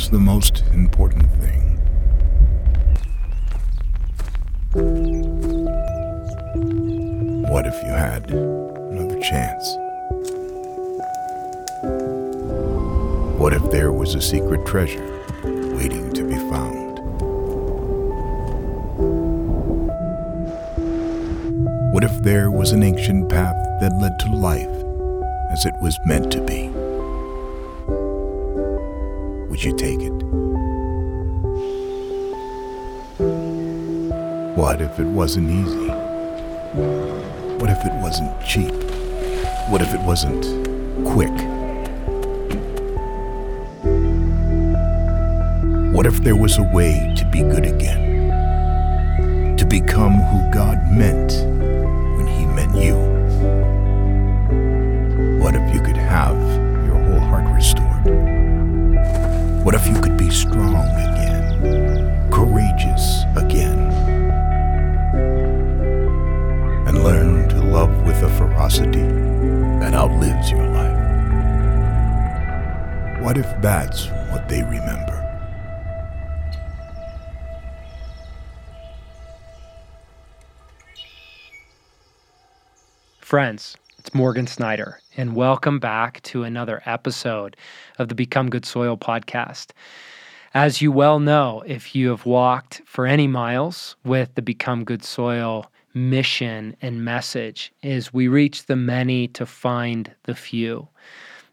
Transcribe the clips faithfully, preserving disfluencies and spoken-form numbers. is the most important thing. What if you had another chance? What if there was a secret treasure waiting to be found? What if there was an ancient path that led to life as it was meant to be? Would you take it? What if it wasn't easy? What if it wasn't cheap? What if it wasn't quick? What if there was a way to be good again? To become who God meant when He meant you? What if you could have your whole heart restored? What if you could be strong again, courageous again, and learn to love with a ferocity that outlives your life? What if that's what they remember? Friends, it's Morgan Snyder, and welcome back to another episode of the Become Good Soil podcast. As you well know, if you have walked for any miles with the Become Good Soil mission and message, is we reach the many to find the few.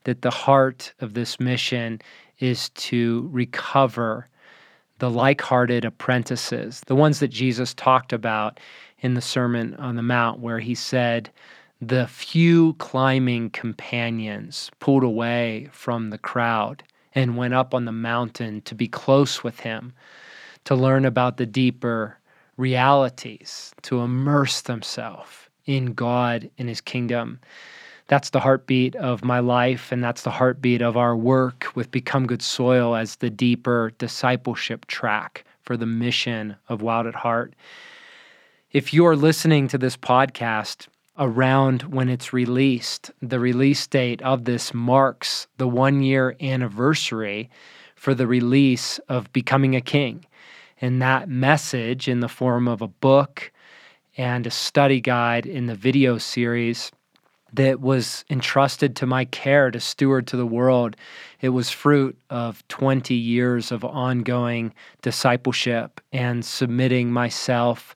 That the heart of this mission is to recover the like-hearted apprentices, the ones that Jesus talked about in the Sermon on the Mount, where He said, "The few climbing companions pulled away from the crowd and went up on the mountain to be close with Him, to learn about the deeper realities, to immerse themselves in God and His kingdom." That's the heartbeat of my life, and that's the heartbeat of our work with Become Good Soil as the deeper discipleship track for the mission of Wild at Heart. If you're listening to this podcast around when it's released, the release date of this marks the one-year anniversary for the release of Becoming a King. And that message, in the form of a book and a study guide in the video series that was entrusted to my care to steward to the world, it was fruit of twenty years of ongoing discipleship and submitting myself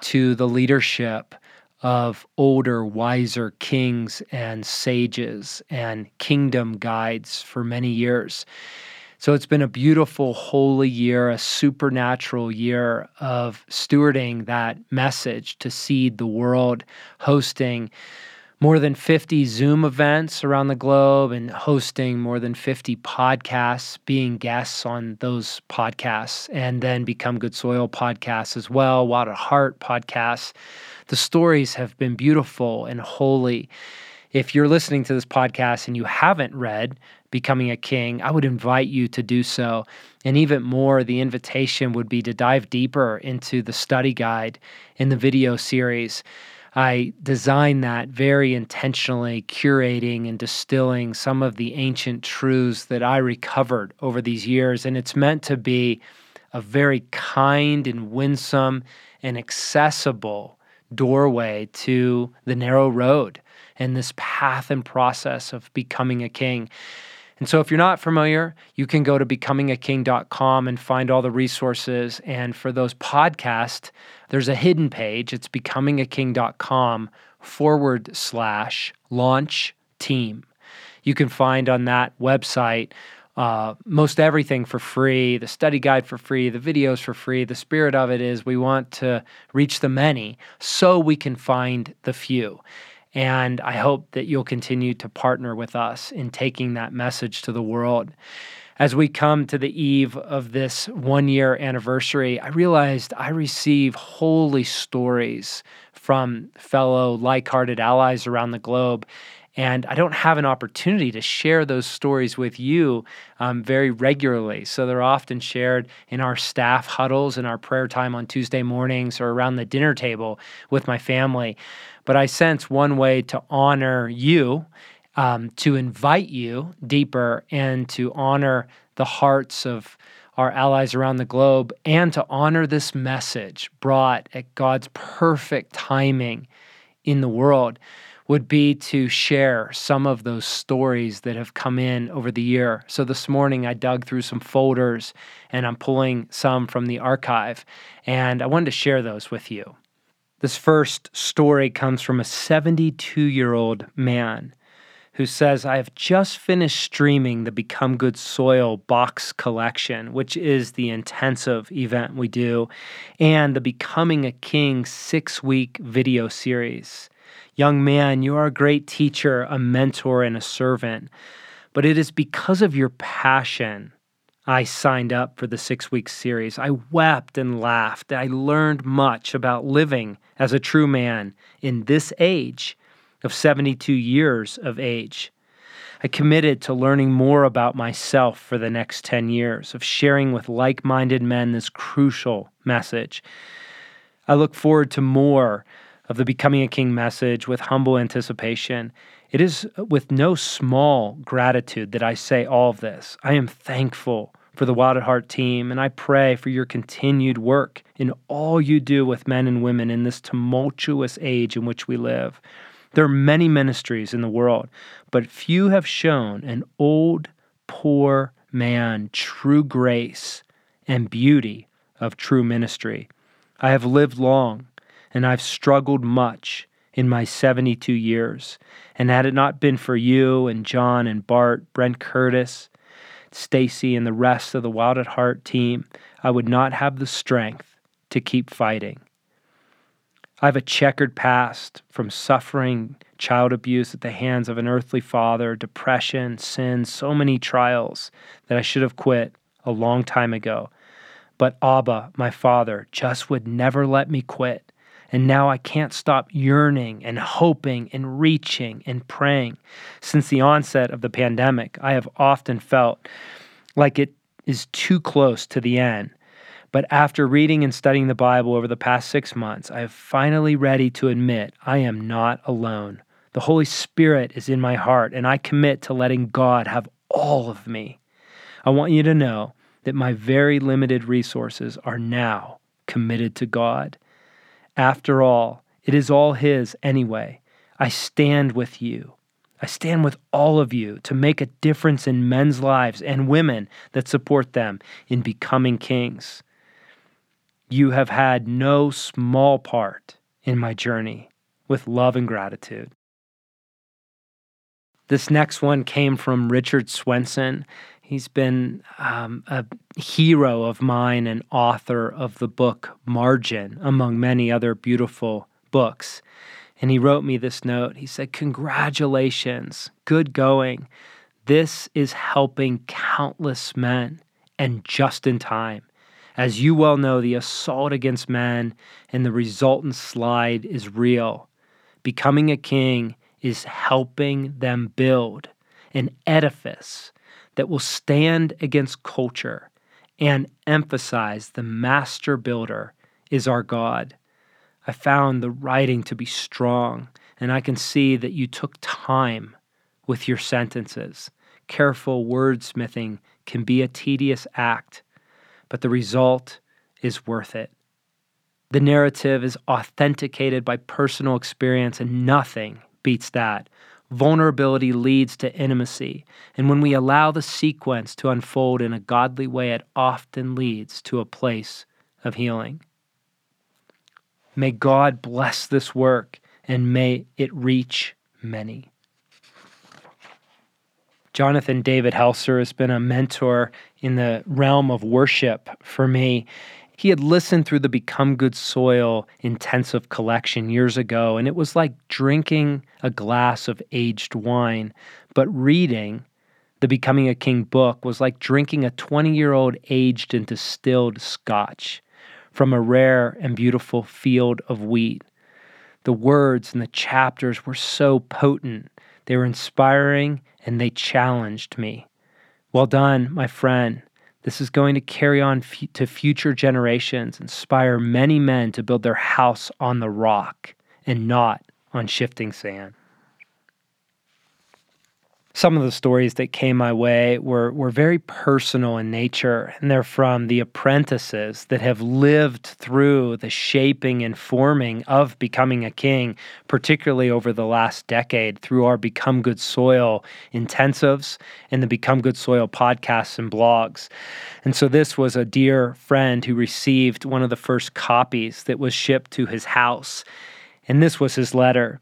to the leadership of older, wiser kings and sages and kingdom guides for many years. So it's been a beautiful, holy year, a supernatural year of stewarding that message to seed the world, hosting more than fifty Zoom events around the globe and hosting more than fifty podcasts, being guests on those podcasts, and then Become Good Soil podcasts as well, Wild at Heart podcasts. The stories have been beautiful and holy. If you're listening to this podcast and you haven't read Becoming a King, I would invite you to do so. And even more, the invitation would be to dive deeper into the study guide in the video series. I designed that very intentionally, curating and distilling some of the ancient truths that I recovered over these years. And it's meant to be a very kind and winsome and accessible doorway to the narrow road and this path and process of becoming a king. And so if you're not familiar, you can go to becoming a king dot com and find all the resources. And for those podcasts, there's a hidden page. It's becomingaking.com forward slash launch team. You can find on that website uh, most everything for free, the study guide for free, the videos for free. The spirit of it is we want to reach the many so we can find the few. And I hope that you'll continue to partner with us in taking that message to the world. As we come to the eve of this one-year anniversary, I realized I receive holy stories from fellow like-hearted allies around the globe, and I don't have an opportunity to share those stories with you um, very regularly. So they're often shared in our staff huddles, in our prayer time on Tuesday mornings, or around the dinner table with my family. But I sense one way to honor you, um, to invite you deeper, and to honor the hearts of our allies around the globe, and to honor this message brought at God's perfect timing in the world, would be to share some of those stories that have come in over the year. So this morning I dug through some folders and I'm pulling some from the archive, and I wanted to share those with you. This first story comes from a seventy-two-year-old man who says, I have just finished streaming the Become Good Soil box collection, which is the intensive event we do, and the Becoming a King six-week video series. Young man, you are a great teacher, a mentor, and a servant, but it is because of your passion I signed up for the six-week series. I wept and laughed. I learned much about living as a true man in this age of seventy-two years of age. I committed to learning more about myself for the next ten years, of sharing with like-minded men this crucial message. I look forward to more of the Becoming a King message with humble anticipation. It is with no small gratitude that I say all of this. I am thankful for the Wild at Heart team, and I pray for your continued work in all you do with men and women in this tumultuous age in which we live. There are many ministries in the world, but few have shown an old, poor man true grace and beauty of true ministry. I have lived long, and I've struggled much in my seventy-two years. And had it not been for you and John and Bart, Brent Curtis, Stacy, and the rest of the Wild at Heart team, I would not have the strength to keep fighting. I have a checkered past, from suffering child abuse at the hands of an earthly father, depression, sin, so many trials that I should have quit a long time ago. But Abba, my father, just would never let me quit. And now I can't stop yearning and hoping and reaching and praying. Since the onset of the pandemic, I have often felt like it is too close to the end. But after reading and studying the Bible over the past six months, I am finally ready to admit I am not alone. The Holy Spirit is in my heart, and I commit to letting God have all of me. I want you to know that my very limited resources are now committed to God. After all, it is all His anyway. I stand with you. I stand with all of you to make a difference in men's lives and women that support them in becoming kings. You have had no small part in my journey. With love and gratitude. This next one came from Richard Swenson. He's been um, a hero of mine and author of the book Margin, among many other beautiful books. And he wrote me this note. He said, congratulations, good going. This is helping countless men, and just in time. As you well know, the assault against men and the resultant slide is real. Becoming a King is helping them build an edifice that will stand against culture and emphasize the master builder is our God. I found the writing to be strong, and I can see that you took time with your sentences. Careful wordsmithing can be a tedious act, but the result is worth it. The narrative is authenticated by personal experience, and nothing beats that. Vulnerability leads to intimacy, and when we allow the sequence to unfold in a godly way, it often leads to a place of healing. May God bless this work, and may it reach many. Jonathan David Helser has been a mentor in the realm of worship for me. He had listened through the Become Good Soil intensive collection years ago, and it was like drinking a glass of aged wine. But reading the Becoming a King book was like drinking a twenty-year-old aged and distilled scotch from a rare and beautiful field of wheat. The words and the chapters were so potent. They were inspiring, and they challenged me. Well done, my friend. This is going to carry on f- to future generations, inspire many men to build their house on the rock and not on shifting sand. some of the stories that came my way were, were very personal in nature, and they're from the apprentices that have lived through the shaping and forming of Becoming a King, particularly over the last decade through our Become Good Soil intensives and the Become Good Soil podcasts and blogs. And so this was a dear friend who received one of the first copies that was shipped to his house, and this was his letter.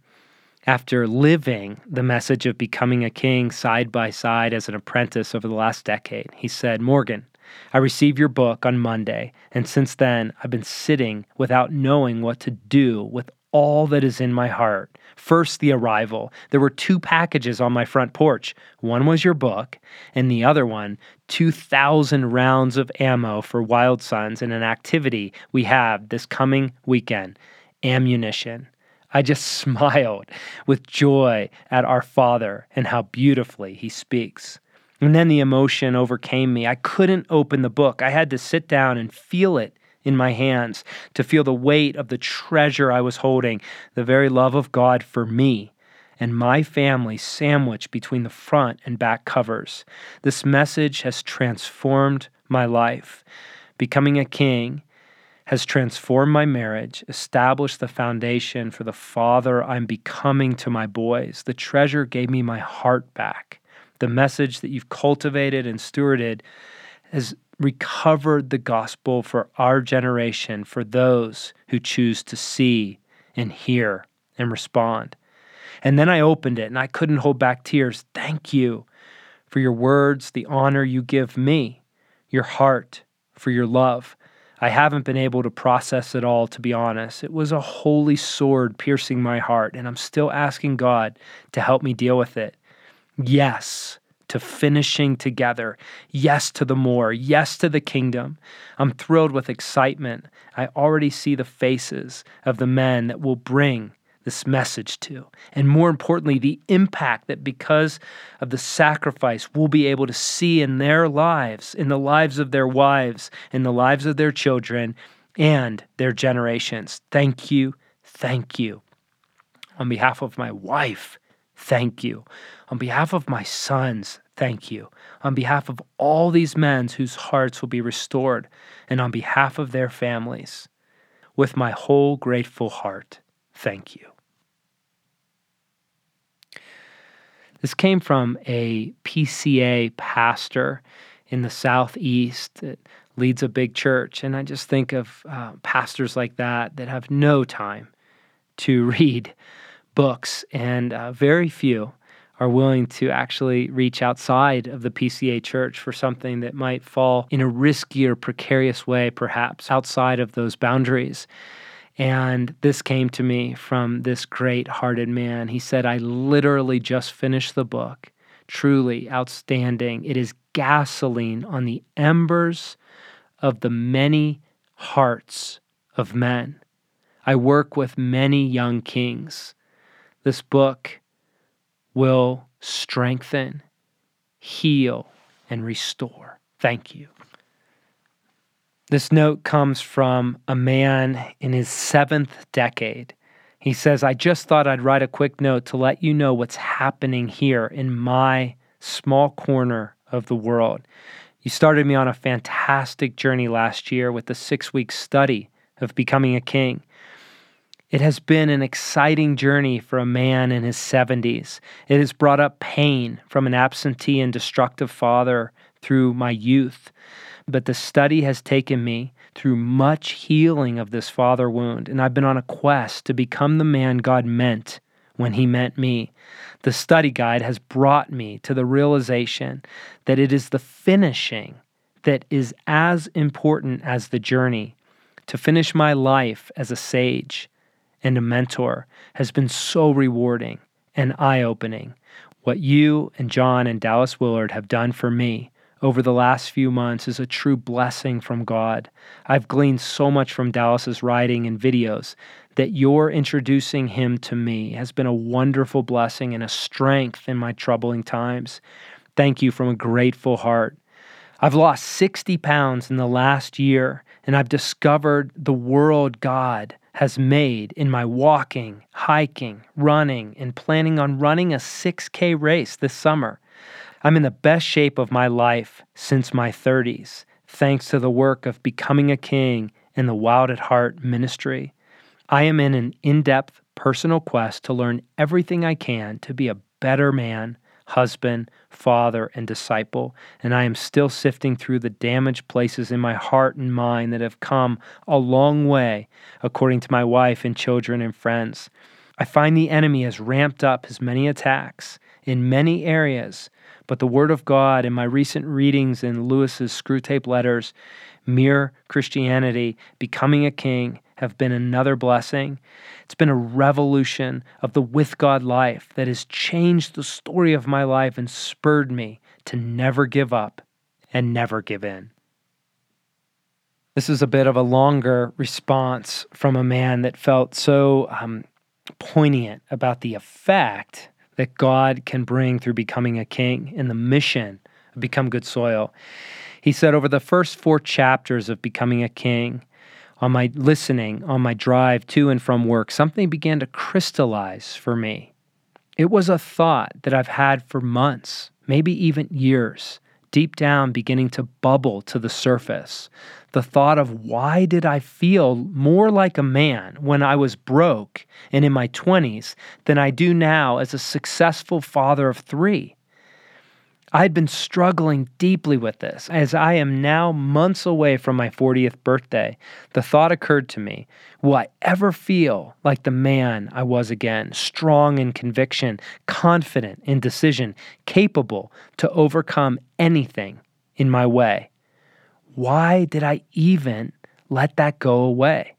After living the message of Becoming a King side by side as an apprentice over the last decade, he said, "Morgan, I received your book on Monday, and since then I've been sitting without knowing what to do with all that is in my heart. First, the arrival. There were two packages on my front porch. One was your book, and the other one, two thousand rounds of ammo for Wild Sons in an activity we have this coming weekend, ammunition. I just smiled with joy at our Father and how beautifully He speaks. And then the emotion overcame me. I couldn't open the book. I had to sit down and feel it in my hands to feel the weight of the treasure I was holding, the very love of God for me and my family sandwiched between the front and back covers. This message has transformed my life. Becoming a King has transformed my marriage, established the foundation for the father I'm becoming to my boys. The treasure gave me my heart back. The message that you've cultivated and stewarded has recovered the gospel for our generation, for those who choose to see and hear and respond. And then I opened it and I couldn't hold back tears. Thank you for your words, the honor you give me, your heart, for your love. I haven't been able to process it all, to be honest. It was a holy sword piercing my heart, and I'm still asking God to help me deal with it. Yes to finishing together. Yes to the more. Yes to the kingdom. I'm thrilled with excitement. I already see the faces of the men that will bring this message to, and more importantly, the impact that because of the sacrifice we'll be able to see in their lives, in the lives of their wives, in the lives of their children, and their generations. Thank you, thank you. On behalf of my wife, thank you. On behalf of my sons, thank you. On behalf of all these men whose hearts will be restored, and on behalf of their families, with my whole grateful heart, thank you." This came from a P C A pastor in the Southeast that leads a big church. And I just think of uh, pastors like that that have no time to read books. And uh, very few are willing to actually reach outside of the P C A church for something that might fall in a riskier, precarious way, perhaps, outside of those boundaries. And this came to me from this great-hearted man. He said, "I literally just finished the book. Truly outstanding. It is gasoline on the embers of the many hearts of men. I work with many young kings. This book will strengthen, heal, and restore. Thank you." This note comes from a man in his seventh decade. He says, "I just thought I'd write a quick note to let you know what's happening here in my small corner of the world. You started me on a fantastic journey last year with the six-week study of Becoming a King. It has been an exciting journey for a man in his seventies. It has brought up pain from an absentee and destructive father through my youth. But the study has taken me through much healing of this father wound, and I've been on a quest to become the man God meant when He meant me. The study guide has brought me to the realization that it is the finishing that is as important as the journey. To finish my life as a sage and a mentor has been so rewarding and eye-opening. What you and John and Dallas Willard have done for me over the last few months is a true blessing from God. I've gleaned so much from Dallas's writing and videos that your introducing him to me has been a wonderful blessing and a strength in my troubling times. Thank you from a grateful heart. I've lost sixty pounds in the last year, and I've discovered the world God has made in my walking, hiking, running, and planning on running a six K race this summer. I'm in the best shape of my life since my thirties, thanks to the work of Becoming a King and the Wild at Heart ministry. I am in an in-depth personal quest to learn everything I can to be a better man, husband, father, and disciple, and I am still sifting through the damaged places in my heart and mind that have come a long way, according to my wife and children and friends. I find the enemy has ramped up his many attacks in many areas, but the Word of God and my recent readings in Lewis's Screwtape Letters, Mere Christianity, Becoming a King, have been another blessing. It's been a revolution of the with God life that has changed the story of my life and spurred me to never give up and never give in. This is a bit of a longer response from a man that felt so um, poignant about the effect that God can bring through becoming a king and the mission of Become Good Soil. He said, over the first four chapters of Becoming a King, on my listening, on my drive to and from work, something began to crystallize for me. It was a thought that I've had for months, maybe even years, deep down beginning to bubble to the surface. The thought of why did I feel more like a man when I was broke and in my twenties than I do now as a successful father of three? I had been struggling deeply with this. As I am now months away from my fortieth birthday, the thought occurred to me, will I ever feel like the man I was again, strong in conviction, confident in decision, capable to overcome anything in my way? Why did I even let that go away?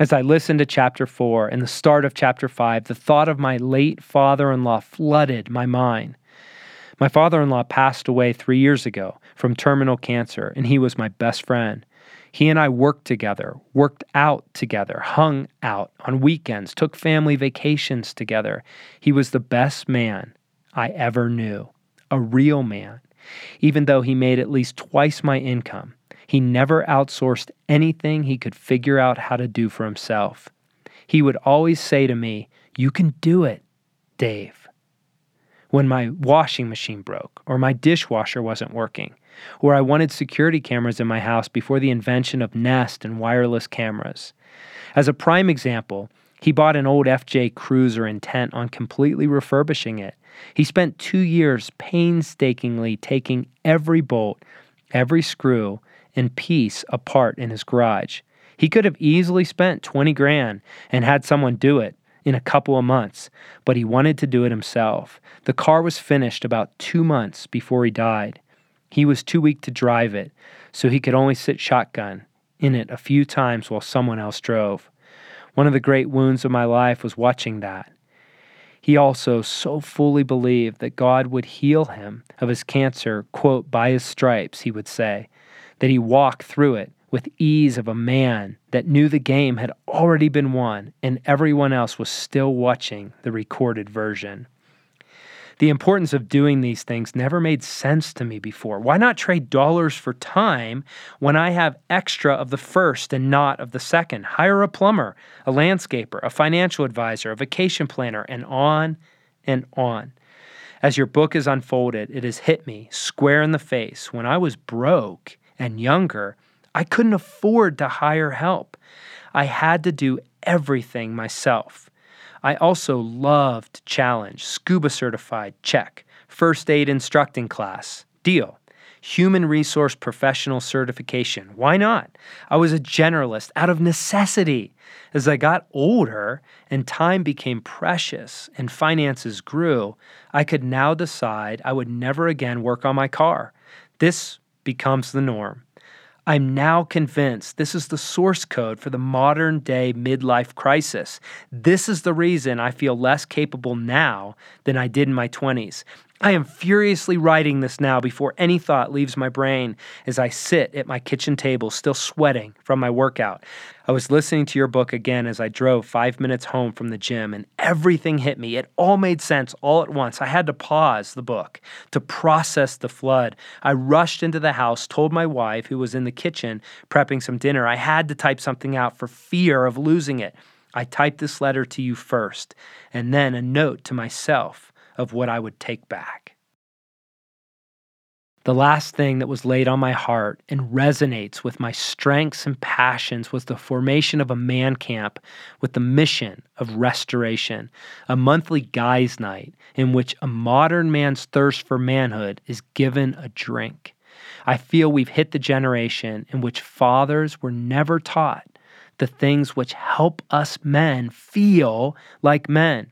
As I listened to chapter four and the start of chapter five, the thought of my late father-in-law flooded my mind. My father-in-law passed away three years ago from terminal cancer, and he was my best friend. He and I worked together, worked out together, hung out on weekends, took family vacations together. He was the best man I ever knew, a real man. Even though he made at least twice my income, he never outsourced anything he could figure out how to do for himself. He would always say to me, "You can do it, Dave." When my washing machine broke, or my dishwasher wasn't working, or I wanted security cameras in my house before the invention of Nest and wireless cameras. As a prime example, he bought an old F J Cruiser intent on completely refurbishing it. He spent two years painstakingly taking every bolt, every screw, and piece apart in his garage. He could have easily spent twenty grand and had someone do it in a couple of months, but he wanted to do it himself. The car was finished about two months before he died. He was too weak to drive it, so he could only sit shotgun in it a few times while someone else drove. One of the great wounds of my life was watching that. He also so fully believed that God would heal him of his cancer, quote, by his stripes, he would say, that he walked through it with ease of a man that knew the game had already been won and everyone else was still watching the recorded version. The importance of doing these things never made sense to me before. Why not trade dollars for time when I have extra of the first and not of the second? Hire a plumber, a landscaper, a financial advisor, a vacation planner, and on and on. As your book is unfolded, it has hit me square in the face. When I was broke and younger, I couldn't afford to hire help. I had to do everything myself. I also loved challenge, scuba certified, check, first aid instructing class, deal, human resource professional certification, why not? I was a generalist out of necessity. As I got older and time became precious and finances grew, I could now decide I would never again work on my car. This becomes the norm. I'm now convinced this is the source code for the modern day midlife crisis. This is the reason I feel less capable now than I did in my twenties. I am furiously writing this now before any thought leaves my brain as I sit at my kitchen table still sweating from my workout. I was listening to your book again as I drove five minutes home from the gym and everything hit me. It all made sense all at once. I had to pause the book to process the flood. I rushed into the house, told my wife, who was in the kitchen prepping some dinner, I had to type something out for fear of losing it. I typed this letter to you first and then a note to myself of what I would take back. The last thing that was laid on my heart and resonates with my strengths and passions was the formation of a man camp with the mission of restoration, a monthly guys' night in which a modern man's thirst for manhood is given a drink. I feel we've hit the generation in which fathers were never taught the things which help us men feel like men.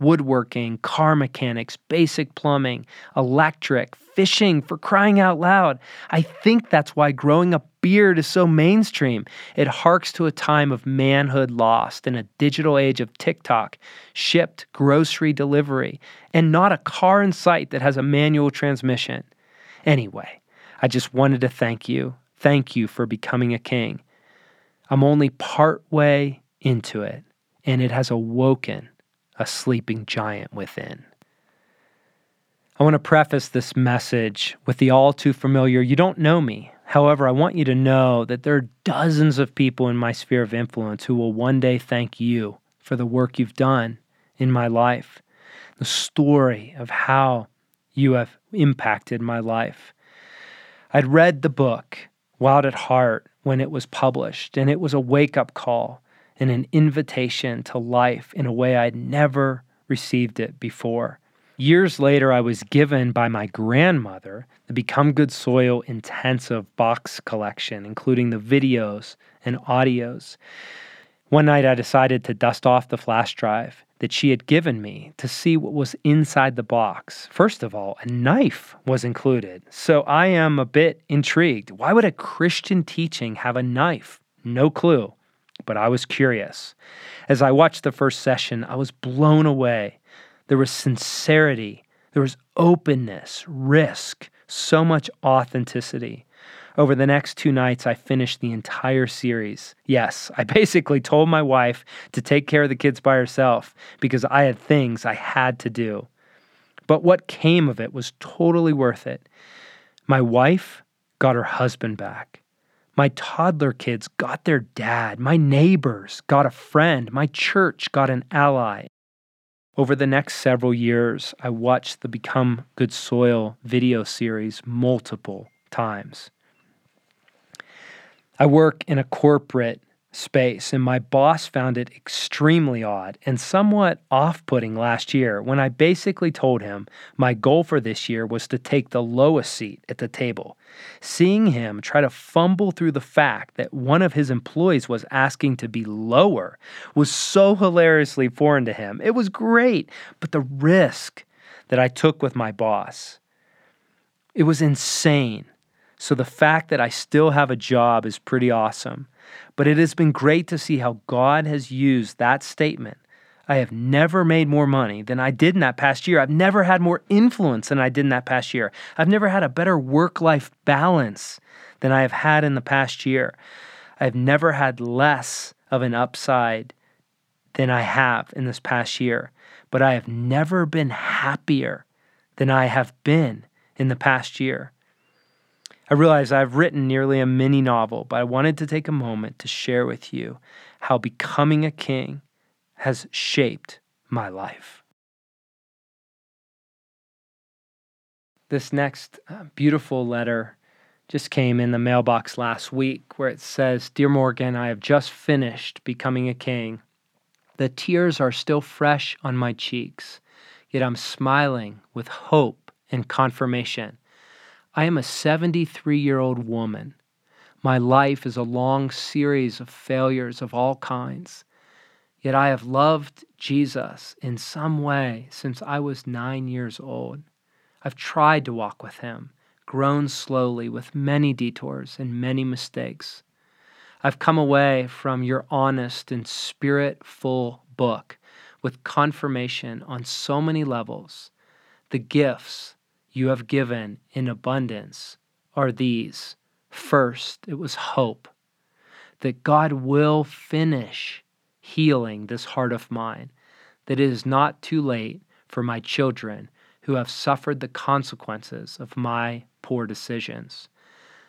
Woodworking, car mechanics, basic plumbing, electric, fishing, for crying out loud. I think that's why growing a beard is so mainstream. It harks to a time of manhood lost in a digital age of TikTok, shipped grocery delivery, and not a car in sight that has a manual transmission. Anyway, I just wanted to thank you. Thank you for becoming a king. I'm only partway into it, and it has awoken a sleeping giant within. I want to preface this message with the all too familiar, you don't know me. However, I want you to know that there are dozens of people in my sphere of influence who will one day thank you for the work you've done in my life, the story of how you have impacted my life. I'd read the book, Wild at Heart, when it was published, and it was a wake-up call and an invitation to life in a way I'd never received it before. Years later, I was given by my grandmother the Become Good Soil intensive box collection, including the videos and audios. One night, I decided to dust off the flash drive that she had given me to see what was inside the box. First of all, a knife was included, so I am a bit intrigued. Why would a Christian teaching have a knife? No clue. But I was curious. As I watched the first session, I was blown away. There was sincerity, there was openness, risk, so much authenticity. Over the next two nights, I finished the entire series. Yes, I basically told my wife to take care of the kids by herself because I had things I had to do. But what came of it was totally worth it. My wife got her husband back. My toddler kids got their dad. My neighbors got a friend. My church got an ally. Over the next several years, I watched the Become Good Soil video series multiple times. I work in a corporate space, and my boss found it extremely odd and somewhat off-putting last year when I basically told him my goal for this year was to take the lowest seat at the table. Seeing him try to fumble through the fact that one of his employees was asking to be lower was so hilariously foreign to him. It was great, but the risk that I took with my boss, it was insane. So the fact that I still have a job is pretty awesome. But it has been great to see how God has used that statement. I have never made more money than I did in that past year. I've never had more influence than I did in that past year. I've never had a better work-life balance than I have had in the past year. I've never had less of an upside than I have in this past year. But I have never been happier than I have been in the past year. I realize I've written nearly a mini novel, but I wanted to take a moment to share with you how becoming a king has shaped my life. This next uh, beautiful letter just came in the mailbox last week where it says, "Dear Morgan, I have just finished becoming a king. The tears are still fresh on my cheeks, yet I'm smiling with hope and confirmation. I am a seventy-three-year-old woman. My life is a long series of failures of all kinds. Yet I have loved Jesus in some way since I was nine years old. I've tried to walk with him, grown slowly with many detours and many mistakes. I've come away from your honest and spirit-full book with confirmation on so many levels. The gifts you have given in abundance are these. First, it was hope that God will finish healing this heart of mine, that it is not too late for my children who have suffered the consequences of my poor decisions.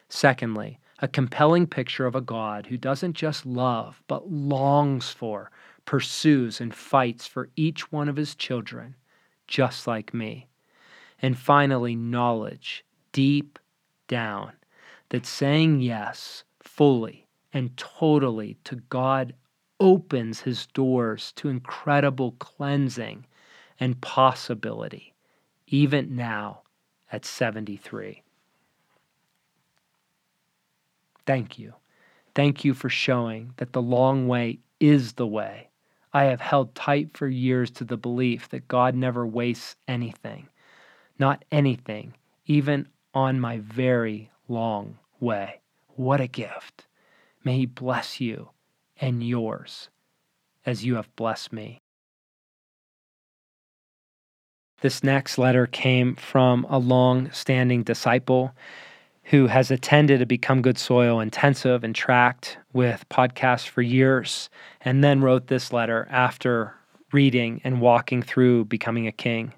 Secondly, a compelling picture of a God who doesn't just love, but longs for, pursues, and fights for each one of his children, just like me. And finally, knowledge, deep down, that saying yes fully and totally to God opens his doors to incredible cleansing and possibility, even now at seventy-three. Thank you. Thank you for showing that the long way is the way. I have held tight for years to the belief that God never wastes anything, not anything, even on my very long way. What a gift. May he bless you and yours as you have blessed me. This next letter came from a long-standing disciple who has attended a Become Good Soil intensive and tracked with podcasts for years, and then wrote this letter after reading and walking through Becoming a King.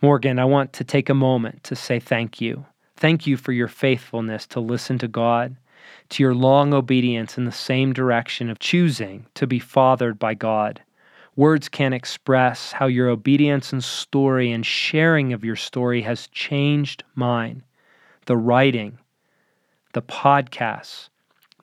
Morgan, I want to take a moment to say thank you. Thank you for your faithfulness to listen to God, to your long obedience in the same direction of choosing to be fathered by God. Words can't express how your obedience and story and sharing of your story has changed mine. The writing, the podcasts,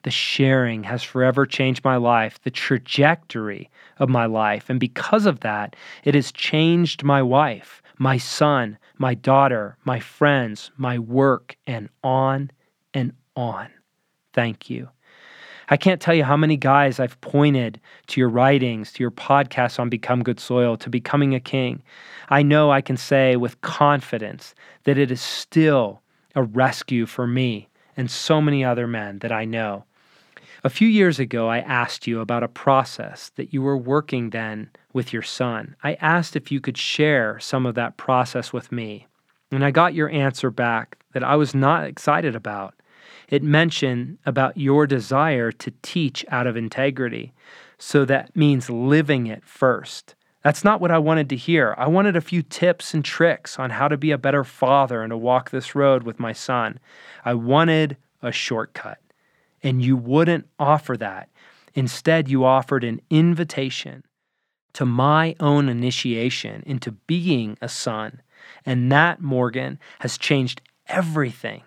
the sharing has forever changed my life, the trajectory of my life. And because of that, it has changed my wife, my son, my daughter, my friends, my work, and on and on. Thank you. I can't tell you how many guys I've pointed to your writings, to your podcasts on Become Good Soil, to Becoming a King. I know I can say with confidence that it is still a rescue for me and so many other men that I know. A few years ago, I asked you about a process that you were working then with your son. I asked if you could share some of that process with me, and I got your answer back that I was not excited about. It mentioned about your desire to teach out of integrity. So that means living it first. That's not what I wanted to hear. I wanted a few tips and tricks on how to be a better father and to walk this road with my son. I wanted a shortcut, and you wouldn't offer that. Instead, you offered an invitation to my own initiation into being a son. And that, Morgan, has changed everything.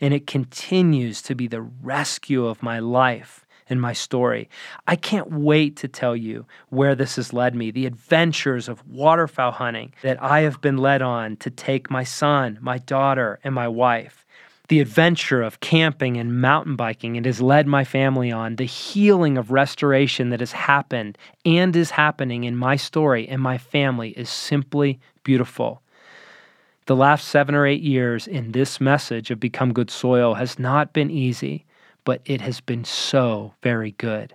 And it continues to be the rescue of my life and my story. I can't wait to tell you where this has led me, the adventures of waterfowl hunting that I have been led on to take my son, my daughter, and my wife, the adventure of camping and mountain biking it has led my family on, the healing of restoration that has happened and is happening in my story and my family is simply beautiful. The last seven or eight years in this message of Become Good Soil has not been easy, but it has been so very good.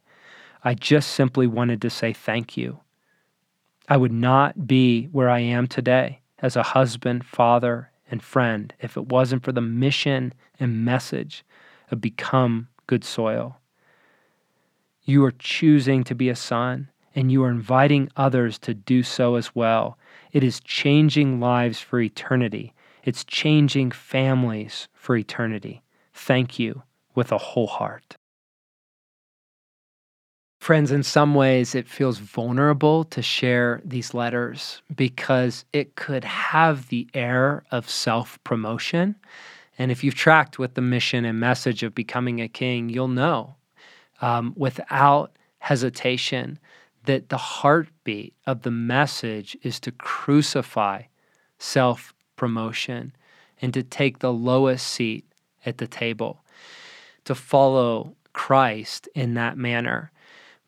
I just simply wanted to say thank you. I would not be where I am today as a husband, father, and friend if it wasn't for the mission and message of Become Good Soil. You are choosing to be a son, and you are inviting others to do so as well. It is changing lives for eternity. It's changing families for eternity. Thank you with a whole heart. Friends, in some ways, it feels vulnerable to share these letters because it could have the air of self-promotion. And if you've tracked with the mission and message of Becoming a King, you'll know um, without hesitation that the heartbeat of the message is to crucify self-promotion and to take the lowest seat at the table, to follow Christ in that manner.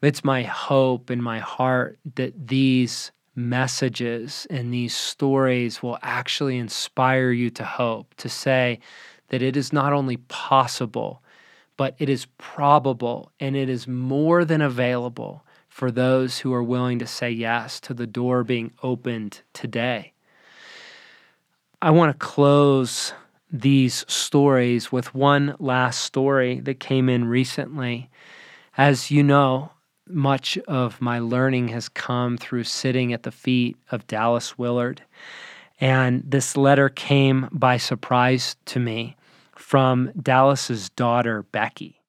It's my hope and my heart that these messages and these stories will actually inspire you to hope, to say that it is not only possible, but it is probable and it is more than available for those who are willing to say yes to the door being opened today. I want to close these stories with one last story that came in recently. As you know, much of my learning has come through sitting at the feet of Dallas Willard, and this letter came by surprise to me from Dallas's daughter, Becky.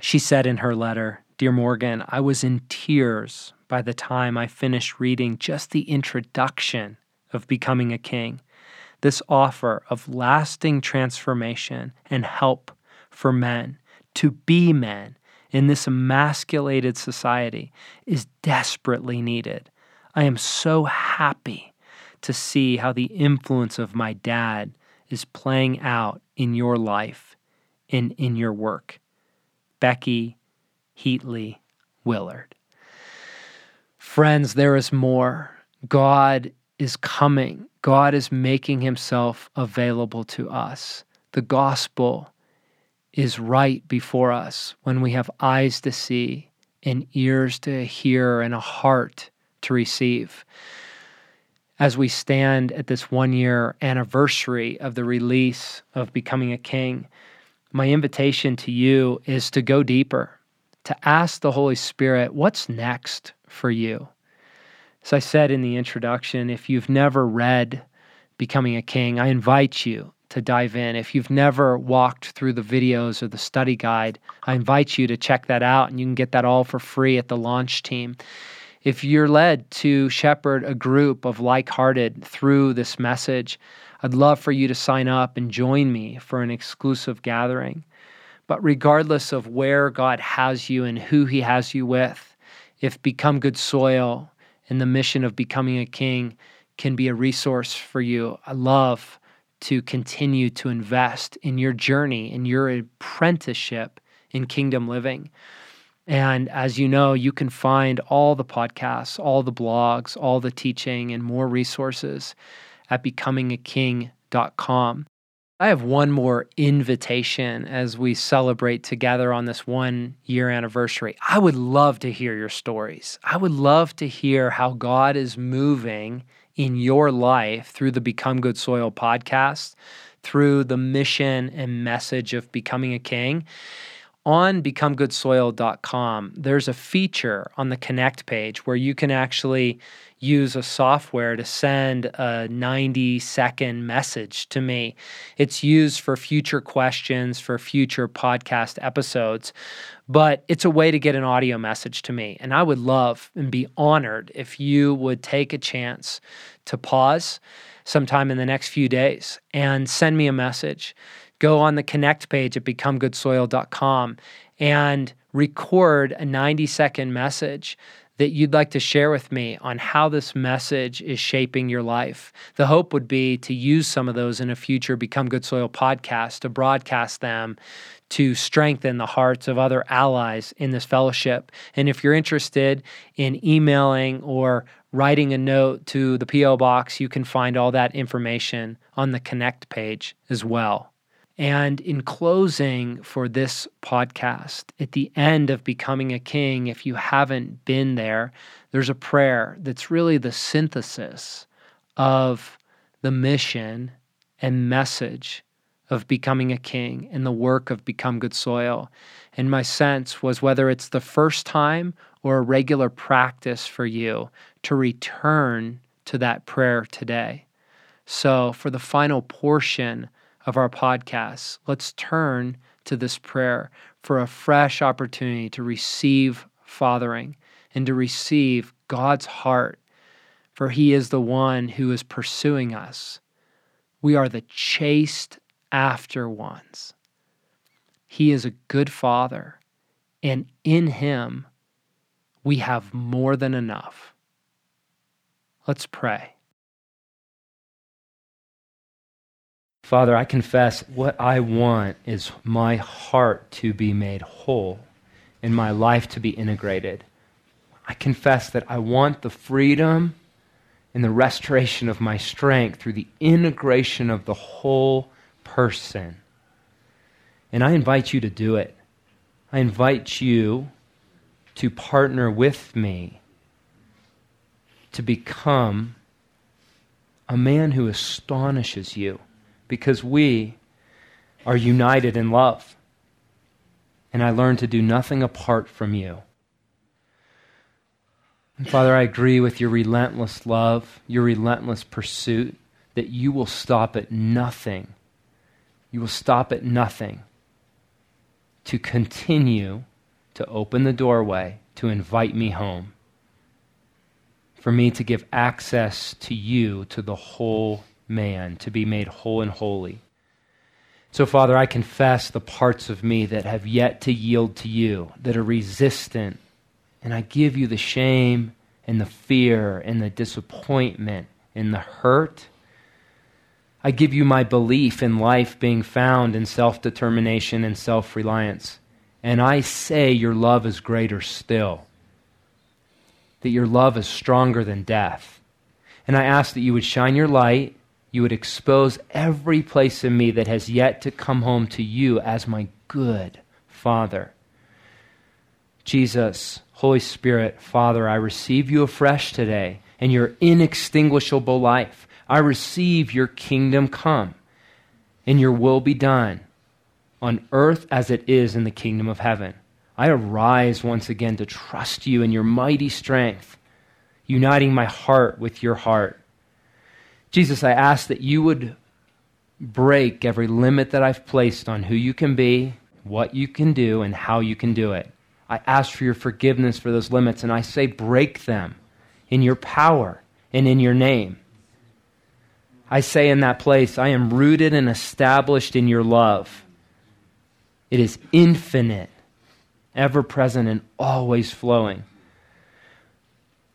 She said in her letter, "Dear Morgan, I was in tears by the time I finished reading just the introduction of Becoming a King. this offer of lasting transformation and help for men to be men in this emasculated society is desperately needed. I am so happy to see how the influence of my dad is playing out in your life and in your work. Becky Heatley Willard. Friends, there is more. God is coming. God is making himself available to us. The gospel is right before us when we have eyes to see and ears to hear and a heart to receive. As we stand at this one-year anniversary of the release of Becoming a King, my invitation to you is to go deeper, to ask the Holy Spirit, what's next for you? As I said in the introduction, if you've never read Becoming a King, I invite you to dive in. If you've never walked through the videos or the study guide, I invite you to check that out, and you can get that all for free at the launch team. If you're led to shepherd a group of like-hearted through this message, I'd love for you to sign up and join me for an exclusive gathering. But regardless of where God has you and who he has you with, if Become Good Soil and the mission of Becoming a King can be a resource for you, I love to continue to invest in your journey, in your apprenticeship in kingdom living. And as you know, you can find all the podcasts, all the blogs, all the teaching, and more resources at becoming a king dot com. I have one more invitation as we celebrate together on this one-year anniversary. I would love to hear your stories. I would love to hear how God is moving in your life through the Become Good Soil podcast, through the mission and message of Becoming a King. On become good soil dot com, there's a feature on the Connect page where you can actually use a software to send a ninety-second message to me. It's used for future questions, for future podcast episodes, but it's a way to get an audio message to me. And I would love and be honored if you would take a chance to pause sometime in the next few days and send me a message. Go on the Connect page at become good soil dot com and record a ninety-second message that you'd like to share with me on how this message is shaping your life. The hope would be to use some of those in a future Become Good Soil podcast, to broadcast them, to strengthen the hearts of other allies in this fellowship. And if you're interested in emailing or writing a note to the P O box, you can find all that information on the Connect page as well. And in closing for this podcast, at the end of Becoming a King, if you haven't been there, there's a prayer that's really the synthesis of the mission and message of Becoming a King and the work of Become Good Soil. And my sense was, whether it's the first time or a regular practice for you, to return to that prayer today. So for the final portion of our podcasts, let's turn to this prayer for a fresh opportunity to receive fathering and to receive God's heart, for he is the one who is pursuing us. We are the chased after ones. He is a good father, and in him we have more than enough. Let's pray. Father, I confess what I want is my heart to be made whole and my life to be integrated. I confess that I want the freedom and the restoration of my strength through the integration of the whole person. And I invite you to do it. I invite you to partner with me to become a man who astonishes you, because we are united in love. And I learn to do nothing apart from you. And Father, I agree with your relentless love, your relentless pursuit, that you will stop at nothing. You will stop at nothing to continue to open the doorway, to invite me home, for me to give access to you, to the whole man to be made whole and holy. So, Father, I confess the parts of me that have yet to yield to you, that are resistant, and I give you the shame and the fear and the disappointment and the hurt. I give you my belief in life being found in self-determination and self-reliance. And I say your love is greater still, that your love is stronger than death. And I ask that you would shine your light. You would expose every place in me that has yet to come home to you as my good Father. Jesus, Holy Spirit, Father, I receive you afresh today and your inextinguishable life. I receive your kingdom come and your will be done on earth as it is in the kingdom of heaven. I arise once again to trust you in your mighty strength, uniting my heart with your heart. Jesus, I ask that you would break every limit that I've placed on who you can be, what you can do, and how you can do it. I ask for your forgiveness for those limits, and I say break them in your power and in your name. I say in that place, I am rooted and established in your love. It is infinite, ever-present, and always flowing.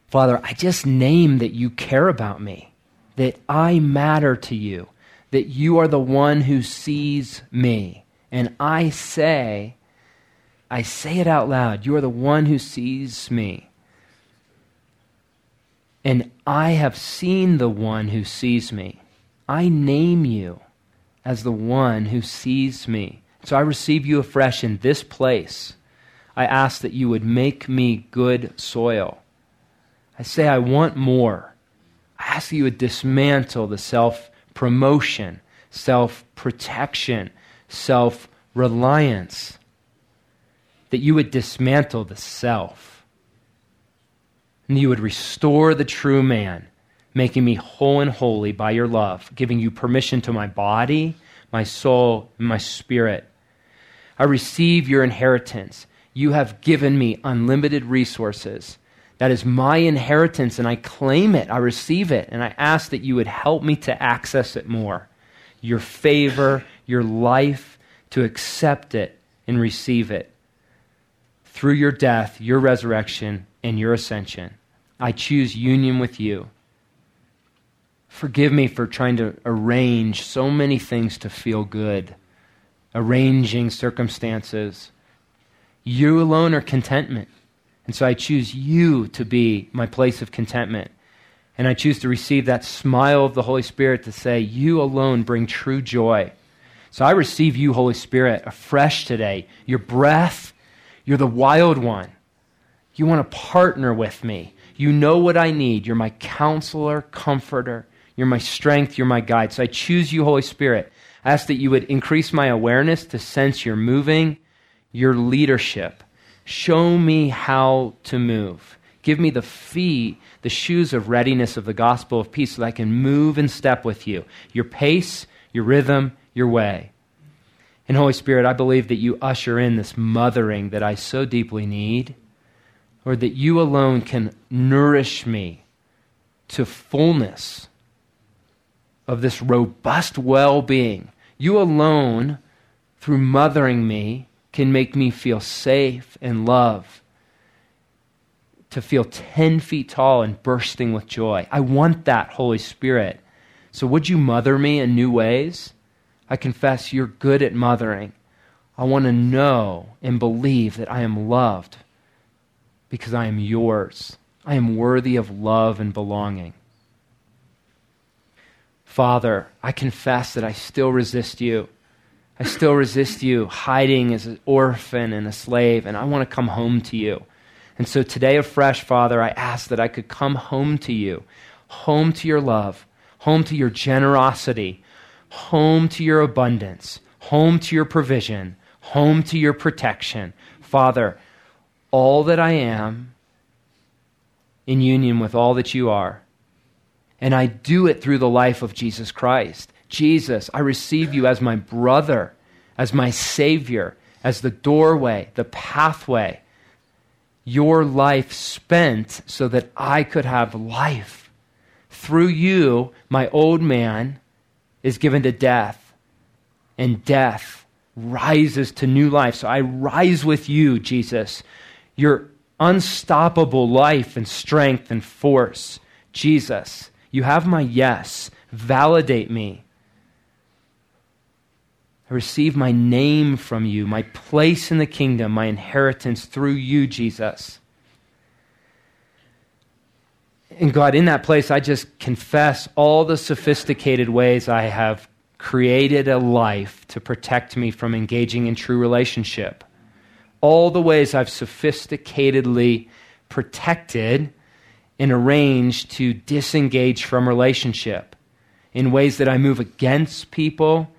Father, I just name that you care about me, that I matter to you, that you are the one who sees me. And I say, I say it out loud, you are the one who sees me. And I have seen the one who sees me. I name you as the one who sees me. So I receive you afresh in this place. I ask that you would make me good soil. I say I want more. I ask that you would dismantle the self-promotion, self-protection, self-reliance, that you would dismantle the self, and you would restore the true man, making me whole and holy by your love, giving you permission to my body, my soul, and my spirit. I receive your inheritance. You have given me unlimited resources. That is my inheritance, and I claim it, I receive it, and I ask that you would help me to access it more. Your favor, your life, to accept it and receive it. Through your death, your resurrection, and your ascension, I choose union with you. Forgive me for trying to arrange so many things to feel good, arranging circumstances. You alone are contentment. And so I choose you to be my place of contentment. And I choose to receive that smile of the Holy Spirit to say, you alone bring true joy. So I receive you, Holy Spirit, afresh today. Your breath, you're the wild one. You want to partner with me. You know what I need. You're my counselor, comforter. You're my strength. You're my guide. So I choose you, Holy Spirit. I ask that you would increase my awareness to sense your moving, your leadership. Show me how to move. Give me the feet, the shoes of readiness of the gospel of peace so that I can move and step with you. Your pace, your rhythm, your way. And Holy Spirit, I believe that you usher in this mothering that I so deeply need, or that you alone can nourish me to fullness of this robust well-being. You alone, through mothering me, can make me feel safe and love, to feel ten feet tall and bursting with joy. I want that, Holy Spirit. So would you mother me in new ways? I confess you're good at mothering. I want to know and believe that I am loved because I am yours. I am worthy of love and belonging. Father, I confess that I still resist you. I still resist you hiding as an orphan and a slave, and I want to come home to you. And so today afresh, Father, I ask that I could come home to you, home to your love, home to your generosity, home to your abundance, home to your provision, home to your protection. Father, all that I am in union with all that you are, and I do it through the life of Jesus Christ. Jesus, I receive you as my brother, as my Savior, as the doorway, the pathway, your life spent so that I could have life. through you, my old man is given to death, and death rises to new life. So I rise with you, Jesus, your unstoppable life and strength and force. Jesus, you have my yes. Validate me. I receive my name from you, my place in the kingdom, my inheritance through you, Jesus. And God, in that place, I just confess all the sophisticated ways I have created a life to protect me from engaging in true relationship. All the ways I've sophisticatedly protected and arranged to disengage from relationship in ways that I move against people,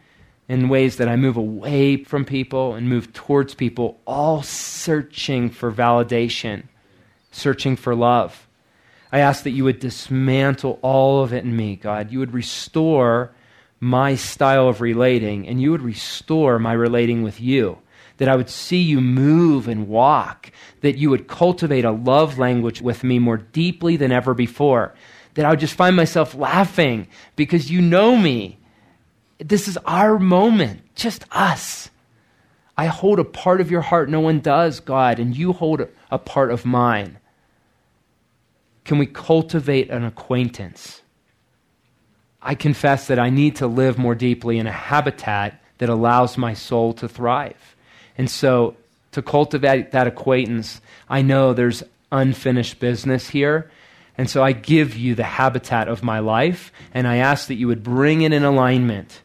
in ways that I move away from people and move towards people, all searching for validation, searching for love. I ask that you would dismantle all of it in me, God. You would restore my style of relating, and you would restore my relating with you, that I would see you move and walk, that you would cultivate a love language with me more deeply than ever before, that I would just find myself laughing because you know me. This is our moment, just us. I hold a part of your heart no one does, God, and you hold a part of mine. Can we cultivate an acquaintance? I confess that I need to live more deeply in a habitat that allows my soul to thrive. And so to cultivate that acquaintance, I know there's unfinished business here. And so I give you the habitat of my life, and I ask that you would bring it in alignment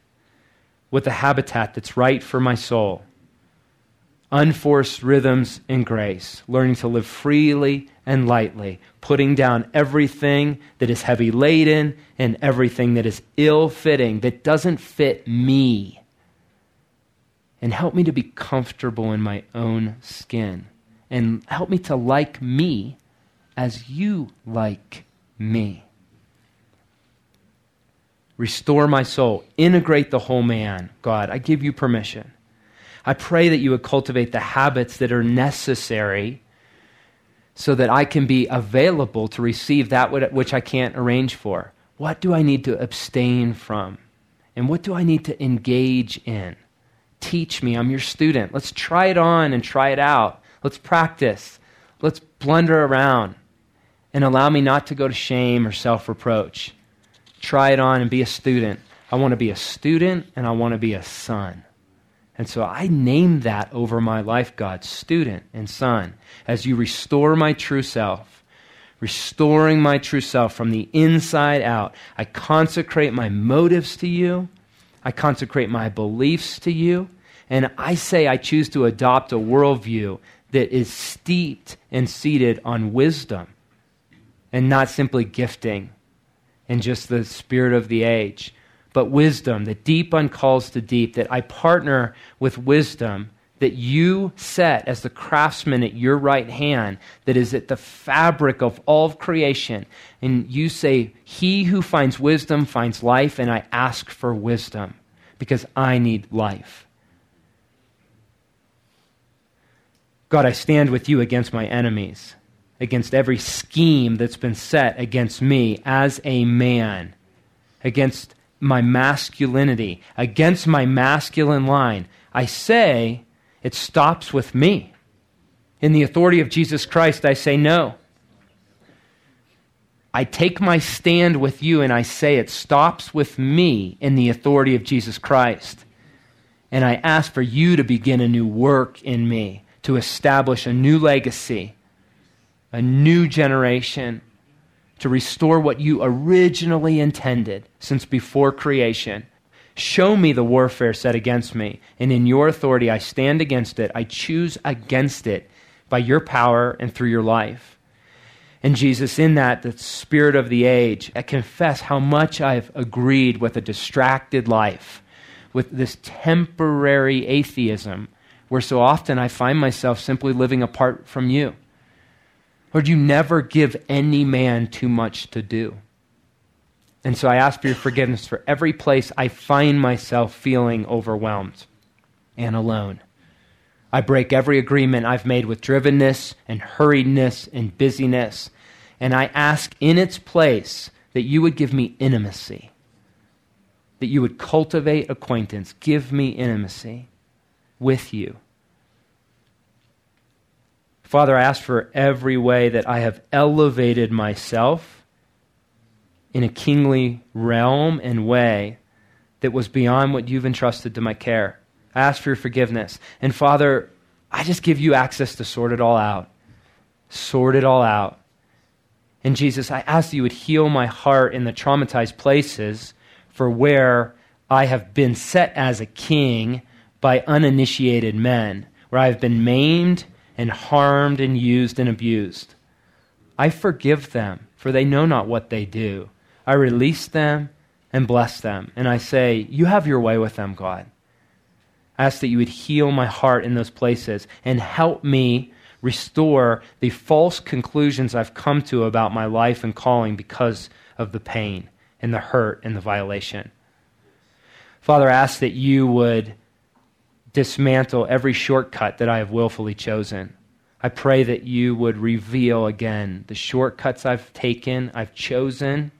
with the habitat that's right for my soul. Unforced rhythms and grace, learning to live freely and lightly, putting down everything that is heavy laden and everything that is ill-fitting, that doesn't fit me. And help me to be comfortable in my own skin, and help me to like me as you like me. Restore my soul. Integrate the whole man. God, I give you permission. I pray that you would cultivate the habits that are necessary so that I can be available to receive that which I can't arrange for. What do I need to abstain from? And what do I need to engage in? Teach me. I'm your student. Let's try it on and try it out. Let's practice. Let's blunder around. And allow me not to go to shame or self-reproach. Try it on and be a student. I want to be a student, and I want to be a son. And so I name that over my life, God, student and son, as you restore my true self, restoring my true self from the inside out. I consecrate my motives to you. I consecrate my beliefs to you. And I say I choose to adopt a worldview that is steeped and seated on wisdom, and not simply gifting and just the spirit of the age, but wisdom, that deep uncalls to deep, that I partner with wisdom that you set as the craftsman at your right hand, that is at the fabric of all of creation. And you say, he who finds wisdom finds life, and I ask for wisdom because I need life. God, I stand with you against my enemies, against every scheme that's been set against me as a man, against my masculinity, against my masculine line. I say it stops with me. In the authority of Jesus Christ, I say no. I take my stand with you and I say it stops with me in the authority of Jesus Christ. And I ask for you to begin a new work in me, to establish a new legacy, a new generation, to restore what you originally intended since before creation. Show me the warfare set against me, and in your authority I stand against it. I choose against it by your power and through your life. And Jesus, in that, the spirit of the age, I confess how much I've agreed with a distracted life, with this temporary atheism, where so often I find myself simply living apart from you. Lord, you never give any man too much to do. And so I ask for your forgiveness for every place I find myself feeling overwhelmed and alone. I break every agreement I've made with drivenness and hurriedness and busyness, and I ask in its place that you would give me intimacy, that you would cultivate acquaintance, give me intimacy with you. Father, I ask for every way that I have elevated myself in a kingly realm and way that was beyond what you've entrusted to my care. I ask for your forgiveness. And Father, I just give you access to sort it all out. Sort it all out. And Jesus, I ask that you would heal my heart in the traumatized places for where I have been set as a king by uninitiated men, where I've been maimed and harmed and used and abused. I forgive them, for they know not what they do. I release them and bless them. And I say, you have your way with them, God. I ask that you would heal my heart in those places and help me restore the false conclusions I've come to about my life and calling because of the pain and the hurt and the violation. Father, I ask that you would dismantle every shortcut that I have willfully chosen. I pray that you would reveal again the shortcuts I've taken, I've chosen.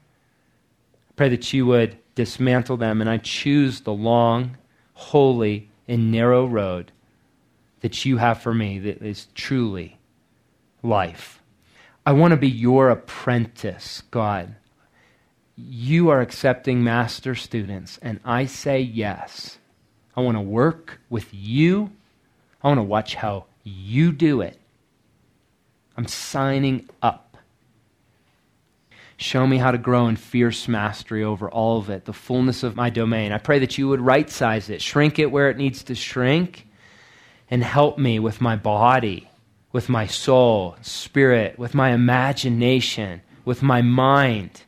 I pray that you would dismantle them, and I choose the long, holy, and narrow road that you have for me that is truly life. I want to be your apprentice, God. You are accepting master students, and I say yes. I want to work with you. I want to watch how you do it. I'm signing up. Show me how to grow in fierce mastery over all of it, the fullness of my domain. I pray that you would right-size it, shrink it where it needs to shrink, and help me with my body, with my soul, spirit, with my imagination, with my mind.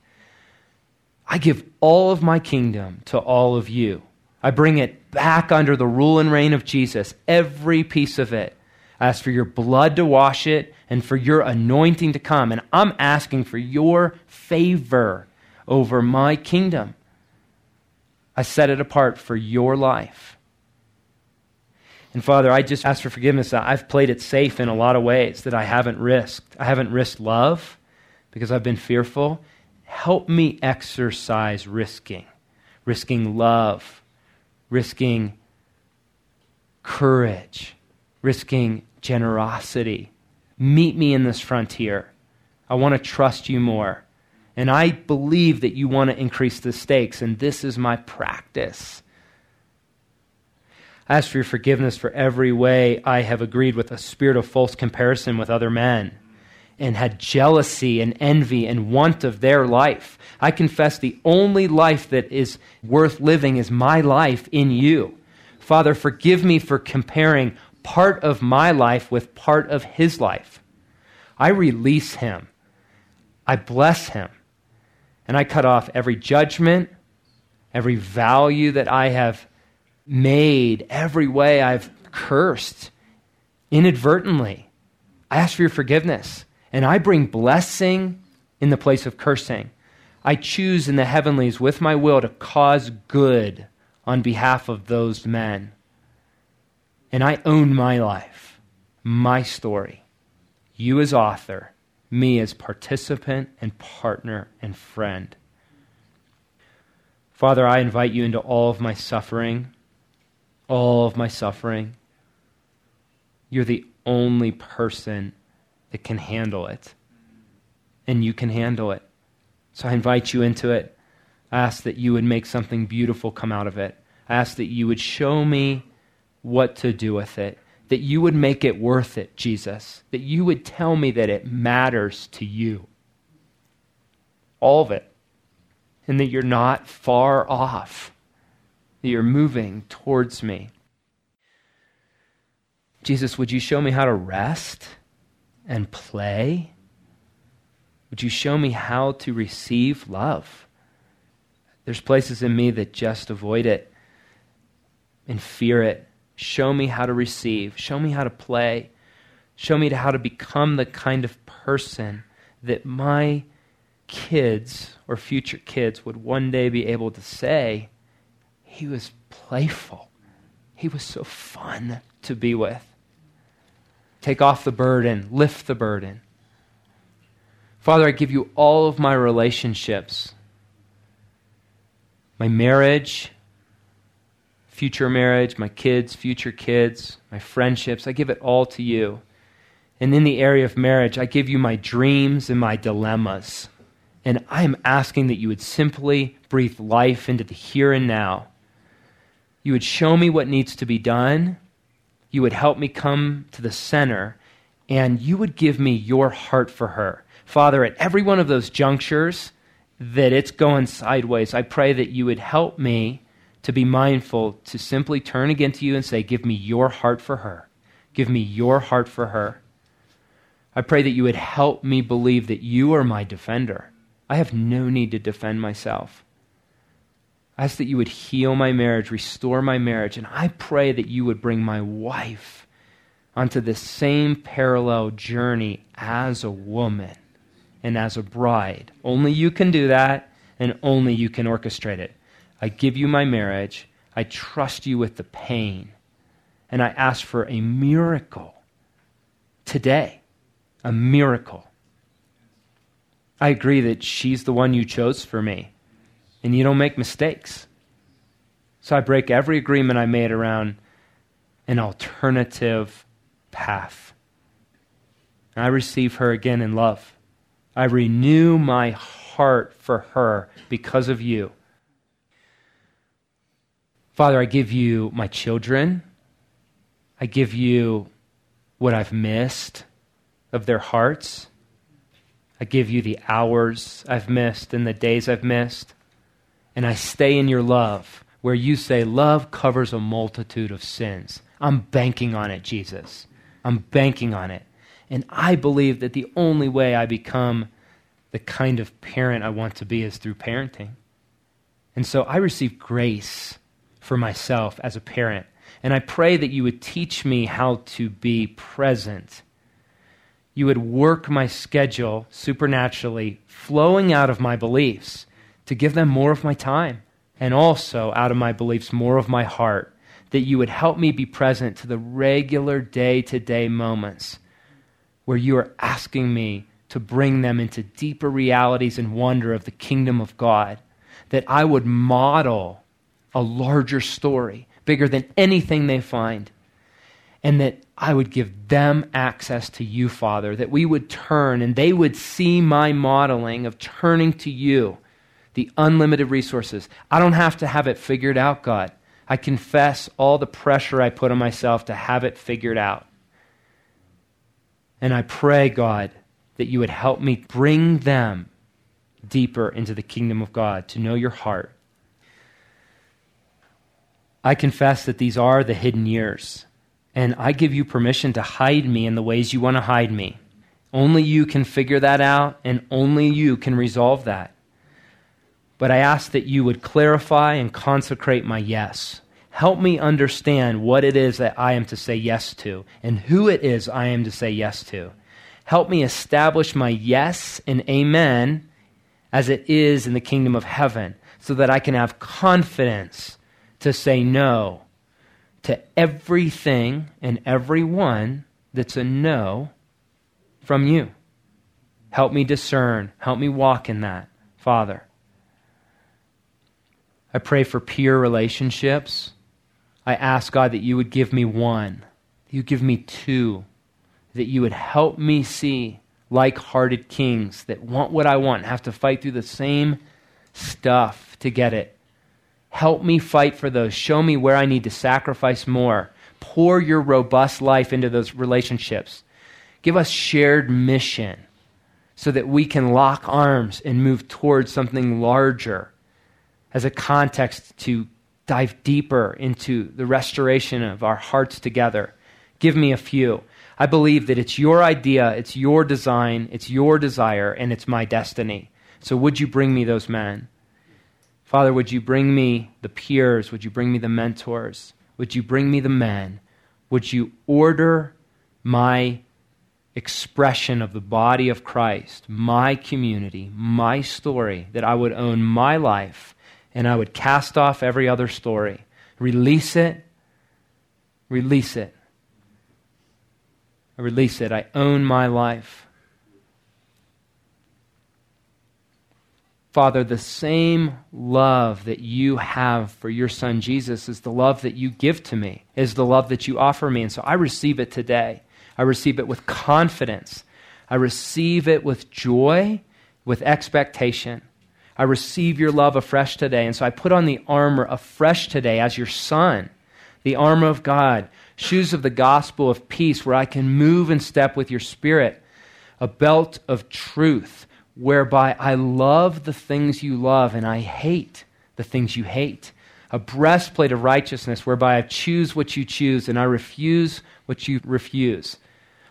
I give all of my kingdom to all of you. I bring it back under the rule and reign of Jesus, every piece of it. I ask for your blood to wash it and for your anointing to come. And I'm asking for your favor over my kingdom. I set it apart for your life. And Father, I just ask for forgiveness. I've played it safe in a lot of ways that I haven't risked. I haven't risked love because I've been fearful. Help me exercise risking, risking love, risking courage, risking generosity. Meet me in this frontier. I want to trust you more. And I believe that you want to increase the stakes, and this is my practice. I ask for your forgiveness for every way I have agreed with a spirit of false comparison with other men and had jealousy and envy and want of their life. I confess the only life that is worth living is my life in you. Father, forgive me for comparing part of my life with part of his life. I release him. I bless him. And I cut off every judgment, every value that I have made, every way I've cursed inadvertently. I ask for your forgiveness. And I bring blessing in the place of cursing. I choose in the heavenlies with my will to cause good on behalf of those men. And I own my life, my story. You as author, me as participant and partner and friend. Father, I invite you into all of my suffering, all of my suffering. You're the only person that can handle it. And you can handle it. So I invite you into it. I ask that you would make something beautiful come out of it. I ask that you would show me what to do with it. That you would make it worth it, Jesus. That you would tell me that it matters to you. All of it. And that you're not far off. That you're moving towards me. Jesus, would you show me how to rest and play? Would you show me how to receive love? There's places in me that just avoid it and fear it. Show me how to receive. Show me how to play. Show me how to become the kind of person that my kids or future kids would one day be able to say, he was playful. He was so fun to be with. Take off the burden, lift the burden. Father, I give you all of my relationships my marriage, future marriage, my kids, future kids, my friendships. I give it all to you. And in the area of marriage, I give you my dreams and my dilemmas. And I am asking that you would simply breathe life into the here and now. You would show me what needs to be done. You would help me come to the center. And you would give me your heart for her. Father, at every one of those junctures that it's going sideways, I pray that you would help me to be mindful to simply turn again to you and say, give me your heart for her. Give me your heart for her. I pray that you would help me believe that you are my defender. I have no need to defend myself. I ask that you would heal my marriage, restore my marriage, and I pray that you would bring my wife onto the same parallel journey as a woman and as a bride. Only you can do that, and only you can orchestrate it. I give you my marriage. I trust you with the pain. And I ask for a miracle today, a miracle. I agree that she's the one you chose for me, and you don't make mistakes. So I break every agreement I made around an alternative path. And I receive her again in love. I renew my heart for her because of you. Father, I give you my children. I give you what I've missed of their hearts. I give you the hours I've missed and the days I've missed. And I stay in your love, where you say love covers a multitude of sins. I'm banking on it, Jesus. I'm banking on it. And I believe that the only way I become the kind of parent I want to be is through parenting. And so I receive grace for myself as a parent. And I pray that you would teach me how to be present. You would work my schedule supernaturally, flowing out of my beliefs to give them more of my time, and also out of my beliefs, more of my heart, that you would help me be present to the regular day-to-day moments where you are asking me to bring them into deeper realities and wonder of the kingdom of God, that I would model a larger story, bigger than anything they find, and that I would give them access to you, Father, that we would turn and they would see my modeling of turning to you, the unlimited resources. I don't have to have it figured out, God. I confess all the pressure I put on myself to have it figured out. And I pray, God, that you would help me bring them deeper into the kingdom of God, to know your heart. I confess that these are the hidden years, and I give you permission to hide me in the ways you want to hide me. Only you can figure that out, and only you can resolve that. But I ask that you would clarify and consecrate my yes. Help me understand what it is that I am to say yes to, and who it is I am to say yes to. Help me establish my yes and amen as it is in the kingdom of heaven, so that I can have confidence to say no to everything and everyone that's a no from you. Help me discern. Help me walk in that, Father. I pray for peer relationships. I ask, God, that you would give me one, you give me two, that you would help me see like-hearted kings that want what I want, have to fight through the same stuff to get it. Help me fight for those. Show me where I need to sacrifice more. Pour your robust life into those relationships. Give us shared mission so that we can lock arms and move towards something larger as a context to dive deeper into the restoration of our hearts together. Give me a few. I believe that it's your idea, it's your design, it's your desire, and it's my destiny. So would you bring me those men? Father, would you bring me the peers? Would you bring me the mentors? Would you bring me the men? Would you order my expression of the body of Christ, my community, my story, that I would own my life and I would cast off every other story? Release it. Release it. I release it. I own my life. Father, the same love that you have for your son Jesus is the love that you give to me, is the love that you offer me. And so I receive it today. I receive it with confidence. I receive it with joy, with expectation. I receive your love afresh today. And so I put on the armor afresh today as your son, the armor of God, shoes of the gospel of peace where I can move and step with your spirit, a belt of truth whereby I love the things you love and I hate the things you hate, a breastplate of righteousness whereby I choose what you choose and I refuse what you refuse.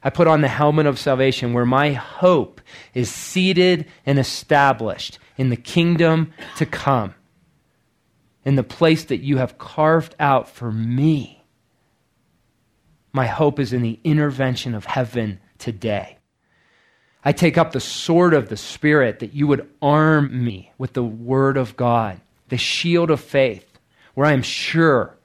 I put on the helmet of salvation where my hope is seated and established in the kingdom to come, in the place that you have carved out for me. My hope is in the intervention of heaven today. I take up the sword of the Spirit that you would arm me with the word of God, the shield of faith, where I am sure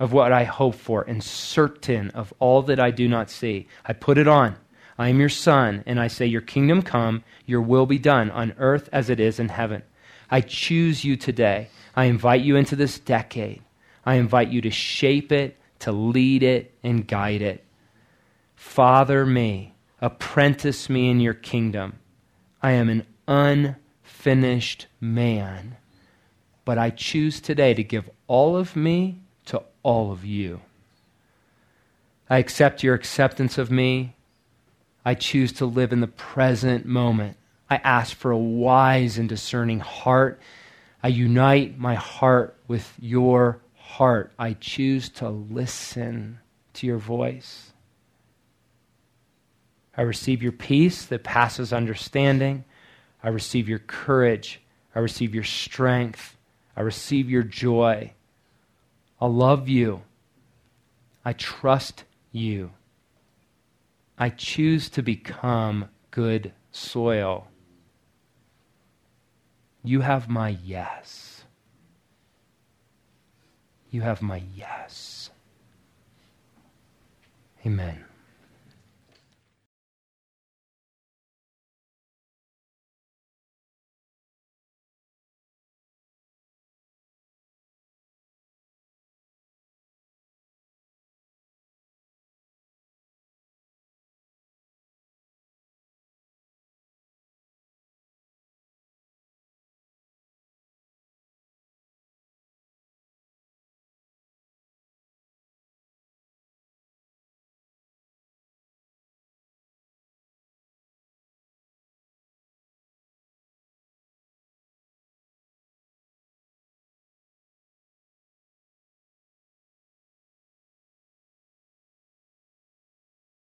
of what I hope for and certain of all that I do not see. I put it on. I am your son, and I say, your kingdom come, your will be done on earth as it is in heaven. I choose you today. I invite you into this decade. I invite you to shape it, to lead it, and guide it. Father me, apprentice me in your kingdom. I am an unfinished man, but I choose today to give all of me to all of you. I accept your acceptance of me. I choose to live in the present moment. I ask for a wise and discerning heart. I unite my heart with your heart. I choose to listen to your voice. I receive your peace that passes understanding. I receive your courage. I receive your strength. I receive your joy. I love you. I trust you. I choose to become good soil. You have my yes. You have my yes. Amen.